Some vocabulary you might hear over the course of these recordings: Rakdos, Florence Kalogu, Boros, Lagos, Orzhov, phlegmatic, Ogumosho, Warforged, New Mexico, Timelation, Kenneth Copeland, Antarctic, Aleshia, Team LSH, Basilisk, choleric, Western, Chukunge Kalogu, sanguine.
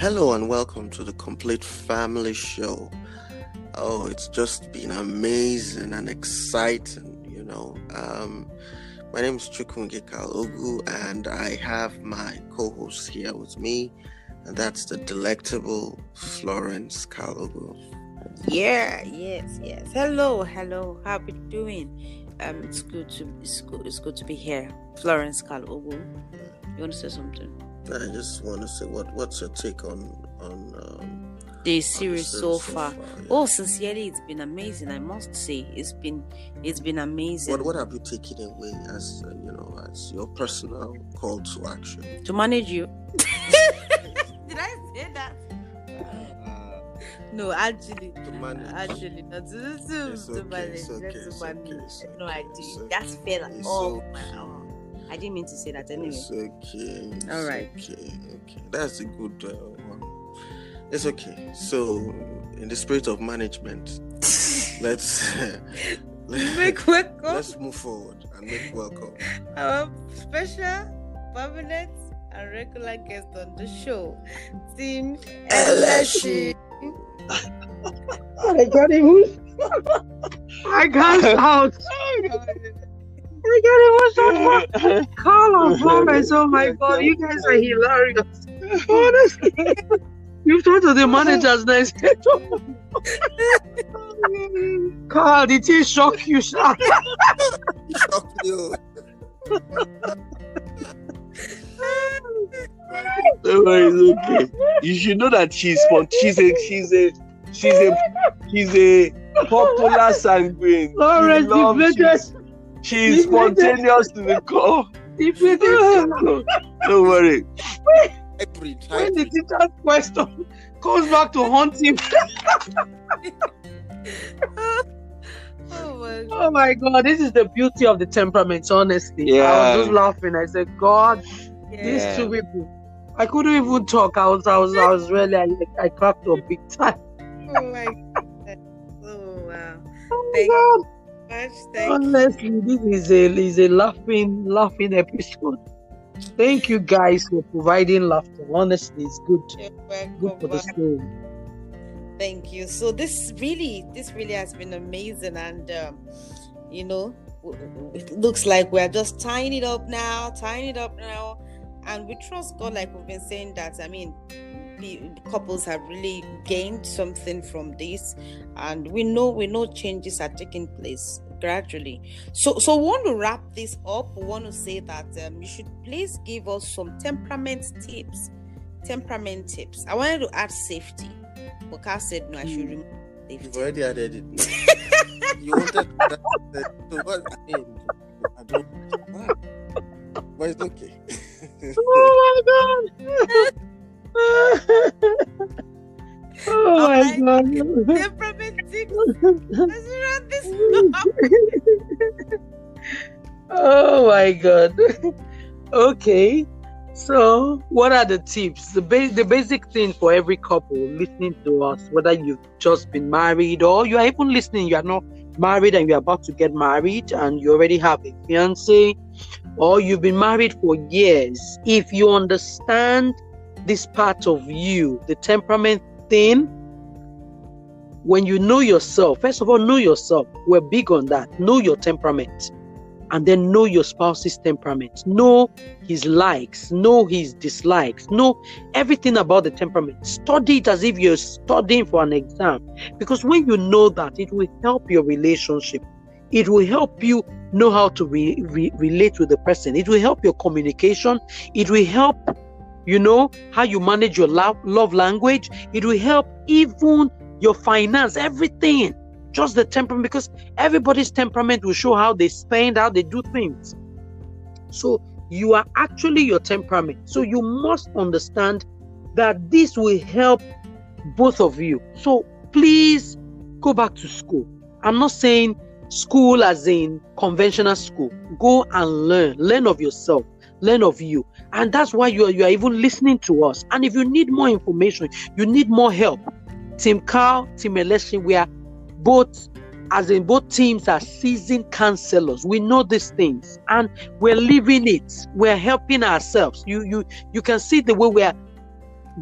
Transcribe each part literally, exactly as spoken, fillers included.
Hello and welcome to the Complete Family Show. Oh, it's just been amazing and exciting, you know. Um, my name is Chukunge Kalogu, and I have my co-host here with me, and that's the delectable Florence Kalogu. Yeah, yes, yes. Hello, hello. How are you doing? Um, it's good to it's good it's good to be here, Florence Kalogu. You want to say something? I just want to say, what what's your take on on um, the series so far? Yeah. Oh, sincerely, it's been amazing. I must say, it's been it's been amazing. What what have you taken away as uh, you know as your personal call to action? To manage you. Did I say that? No, actually, to manage. actually, not to, to, it's okay, to manage. It's okay, not to manage. It's okay, no, I did. Okay. That's fair. Like, oh, okay. my. I didn't mean to say that anyway. It's okay. It's All right. Okay. Okay. That's a good uh, one. It's okay. So, in the spirit of management, let's uh, let's, make welcome. let's move forward and make welcome our special, permanent, and regular guest on the show, Team L S H. I got him. I got out. Oh my God, it was so Call on Florence. Oh my God, you guys are hilarious. Honestly, you've talked to the managers next. Carl, did he shock you? Shock you. No, it's okay. You should know that she's fun. She's a, she's a, she's a, she's a popular sanguine. Florence, the greatest. She is spontaneous to the core. Don't worry. Every time. When the teacher's question comes back to haunt him. Oh, my oh my God. This is the beauty of the temperaments, honestly. Yeah. I was just laughing. I said, God, yeah. These two people. I couldn't even talk. I was I was, I was really, I, I cracked up big time. Oh, my God. Oh, wow. Oh, my God. Honestly, this is a is a laughing laughing episode. Thank you guys for providing laughter. Honestly, it's good, good for the soul. Thank you. So this really this really has been amazing, and um, you know, it looks like we're just tying it up now, tying it up now, and we trust God, like we've been saying that. I mean, the couples have really gained something from this, and we know we know changes are taking place gradually. So, so we want to wrap this up. We want to say that um, you should please give us some temperament tips. Temperament tips. I wanted to add safety, but Carl said no. I should remove safety. You've already added it. You wanted that, that, so what I mean, I don't. But it's okay. Oh my God. Oh my God! Temperament tips. Let's run this up. Oh my God! Okay, so what are the tips? The ba- the basic thing for every couple listening to us, whether you've just been married or you are even listening, you are not married and you are about to get married, and you already have a fiancé, or you've been married for years. If you understand this part of you, the temperament thing, when you know yourself, first of all, know yourself. We're big on that. Know your temperament, and then know your spouse's temperament. Know his likes, know his dislikes, know everything about the temperament. Study it as if you're studying for an exam, because when you know that, it will help your relationship. It will help you know how to re- re- relate with the person. It will help your communication. It will help you know how you manage your love, love language. It will help even your finance, everything. Just the temperament, because everybody's temperament will show how they spend, how they do things. So you are actually your temperament. So you must understand that this will help both of you. So please go back to school. I'm not saying school as in conventional school. Go and learn. Learn of yourself. Learn of you. And that's why you are, you are even listening to us. And if you need more information, you need more help, Team Carl, Team Aleshia, we are both, as in both teams are seasoned counselors. We know these things and we're living it. We're helping ourselves. You you you can see the way we are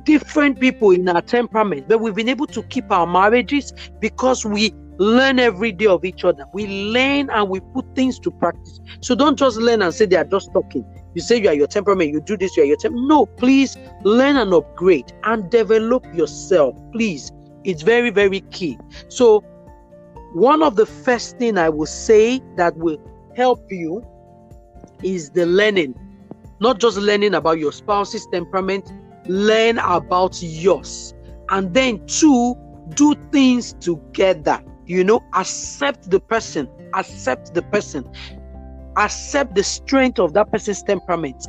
different people in our temperament, but we've been able to keep our marriages because we learn every day of each other. We learn and we put things to practice. So don't just learn and say they are just talking. You say you are your temperament, you do this, you are your temperament. No, please learn and upgrade and develop yourself, please. It's very, very key. So one of the first thing I will say that will help you is the learning. Not just learning about your spouse's temperament, learn about yours. And then two, do things together. You know, accept the person, accept the person, accept the strength of that person's temperament,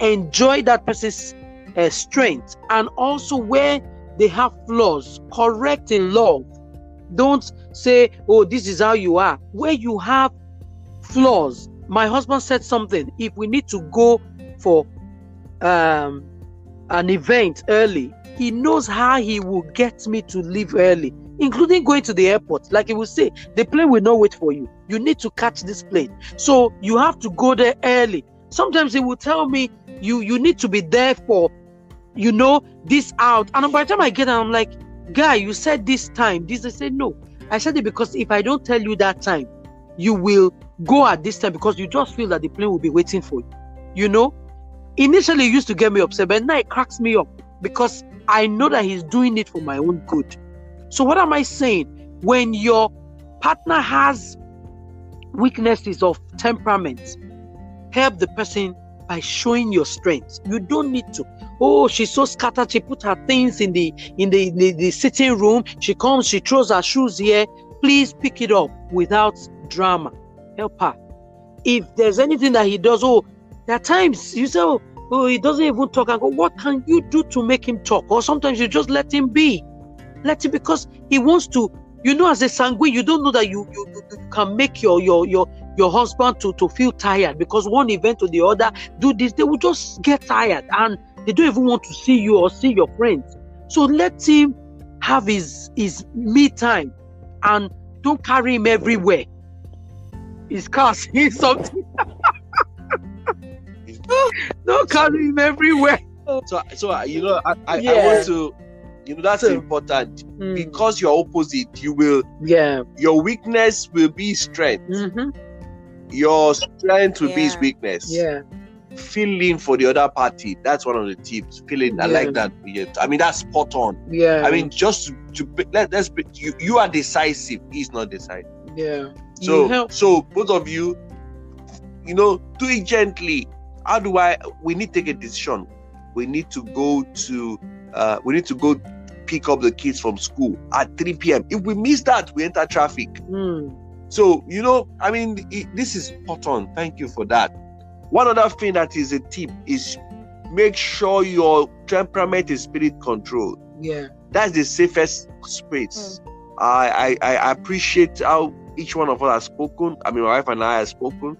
enjoy that person's uh, strength, and also where they have flaws, correct in love. Don't say, oh, this is how you are. Where you have flaws, my husband said something, if we need to go for um, an event early, he knows how he will get me to leave early, including going to the airport. Like he will say, the plane will not wait for you. You need to catch this plane. So you have to go there early. Sometimes he will tell me, you, you need to be there for, you know, this out. And by the time I get there, I'm like, guy, you said this time. This, I said, no. I said it because if I don't tell you that time, you will go at this time because you just feel that the plane will be waiting for you. You know, initially it used to get me upset, but now it cracks me up because I know that he's doing it for my own good. So what am I saying? When your partner has weaknesses of temperament, help the person by showing your strengths. You don't need to, oh, she's so scattered, she put her things in the in the, the, the sitting room, she comes, she throws her shoes here. Please pick it up without drama. Help her. If there's anything that he does, oh, there are times you say, oh, oh, he doesn't even talk. I go, what can you do to make him talk? Or sometimes you just let him be. Let him, because he wants to, you know, as a sanguine, you don't know that you you, you can make your your your your husband to, to feel tired, because one event or the other, do this, they will just get tired and they don't even want to see you or see your friends. So let him have his, his me time and don't carry him everywhere. His car sees something. Don't carry him everywhere. So, so you know, I, I, yeah. I want to, you know, that's so important. Mm. Because you're opposite, you will, yeah, your weakness will be strength. Mm-hmm. Your strength will yeah. be his weakness. Yeah. Feeling for the other party. That's one of the tips. Feeling, yeah. I like that. I mean, that's spot on. Yeah. I mean, just to, to let, let's you, you are decisive. He's not decisive. Yeah. So, yeah. so both of you, you know, do it gently. How do I? We need to take a decision. We need to go to. Uh, we need to go pick up the kids from school at three p.m. If we miss that, we enter traffic. Mm. So, you know, I mean, it, this is spot on. Thank you for that. One other thing that is a tip is make sure your temperament is spirit controlled. Yeah, that's the safest space. Mm. I, I I appreciate how each one of us has spoken. I mean, my wife and I have spoken,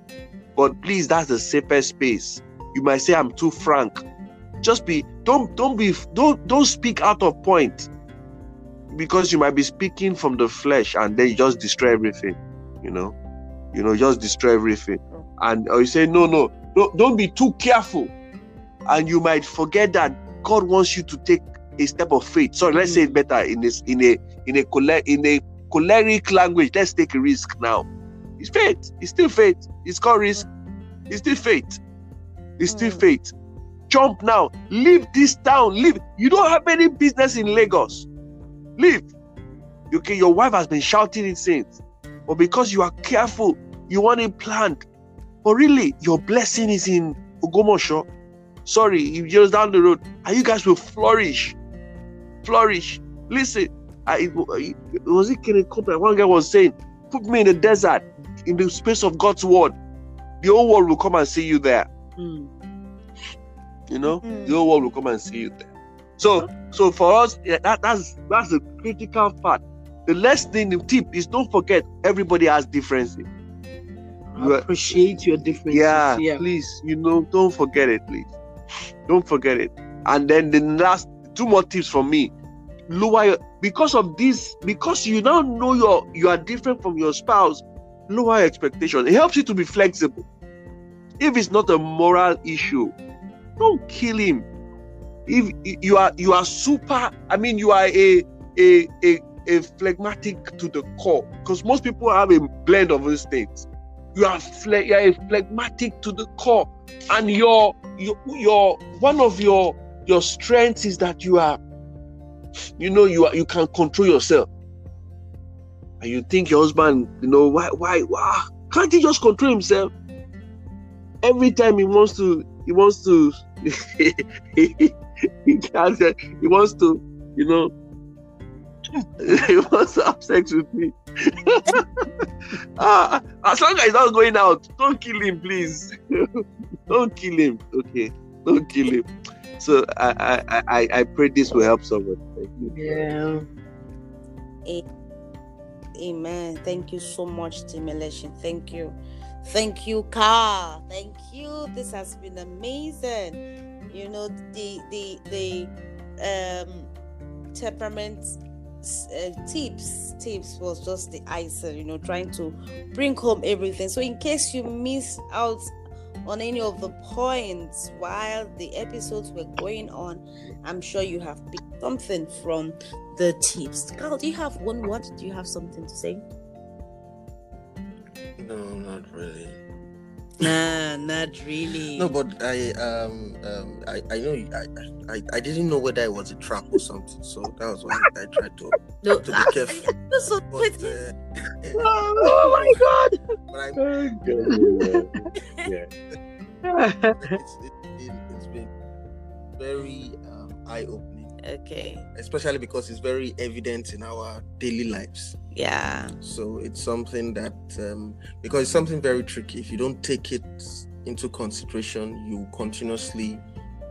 but please, that's the safest space. You might say I'm too frank. Just be don't don't be don't don't speak out of point, because you might be speaking from the flesh and then you just destroy everything. You know, you know, just destroy everything. And or you say, no, no, no, don't be too careful. And you might forget that God wants you to take a step of faith. So mm-hmm. let's say it better in this in a in a choleric in a choleric language. Let's take a risk now. It's faith. It's still faith. It's called risk. It's still faith. It's still faith. Jump now. Leave this town. Leave. You don't have any business in Lagos. Leave. Okay, your wife has been shouting it since. But because you are careful, you want a plan. But really, your blessing is in Ogumosho. Sorry, if you're down the road, and you guys will flourish. Flourish. Listen, I, I, was it Kenneth Copeland? One guy was saying, put me in the desert, in the space of God's word. The whole world will come and see you there. Mm. You know, mm. the whole world will come and see you there. So, so for us, that, that's that's the critical part. The last thing, the tip is, don't forget, everybody has differences. You appreciate your differences. Yeah, yeah, please, you know, don't forget it, please. Don't forget it. And then the last two more tips from me. Lower your, because of this, because you now know your you are different from your spouse, lower your expectations. It helps you to be flexible. If it's not a moral issue, don't kill him. If you are you are super, I mean, you are a a a, a phlegmatic to the core, because most people have a blend of those things. You are phleg- you are a phlegmatic to the core, and your your your one of your your strengths is that you are, you know, you are, you can control yourself. And you think your husband, you know, why why why can't he just control himself? Every time he wants to, he wants to. He can't, he wants to, you know, he wants to have sex with me. Ah, as long as he's not going out, don't kill him, please. Don't kill him. Okay, don't kill him. So I, I, I, I pray this will help someone. Thank you. Yeah. Amen. Thank you so much, Timelation. Thank you. Thank you, Carl. Thank you. This has been amazing. You know, the the the um, temperament uh, tips tips was just the icing. You know, trying to bring home everything. So, in case you miss out on any of the points while the episodes were going on, I'm sure you have picked something from the tips. Carl, do you have one word? Do you have something to say? No, not really. Nah, not really. No, but I um, um I, I know I, I I didn't know whether it was a trap or something, so that was why I tried to no, to be careful. So but, uh, oh my God! But I'm, yeah. it's, it's been it's been very um, eye-opening. Okay. Especially because it's very evident in our daily lives. Yeah. So it's something that, um, because it's something very tricky. If you don't take it into consideration, you continuously,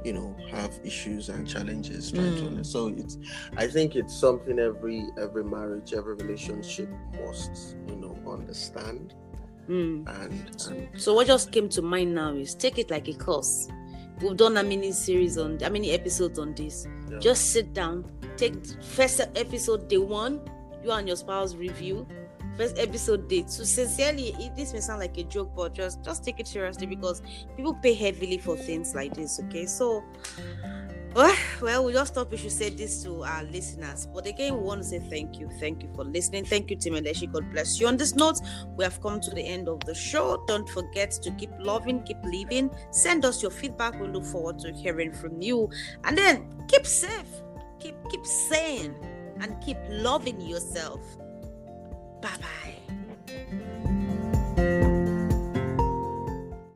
you know, have issues and challenges. Mm. Right? So it's, I think it's something every every marriage, every relationship must, you know, understand. Mm. And, and so what just came to mind now is take it like a course. We've done a mini series on, how many episodes on this. Yeah. Just sit down, take first episode day one. You and your spouse review first episode date. So sincerely, it, this may sound like a joke, but just just take it seriously, because people pay heavily for things like this. Okay, so well, well we just thought we should say this to our listeners. But again, we want to say thank you, thank you for listening, thank you, Team Eleshi. God bless you. On this note, we have come to the end of the show. Don't forget to keep loving, keep living. Send us your feedback. We look forward to hearing from you. And then keep safe, keep keep sane. And keep loving yourself. Bye-bye.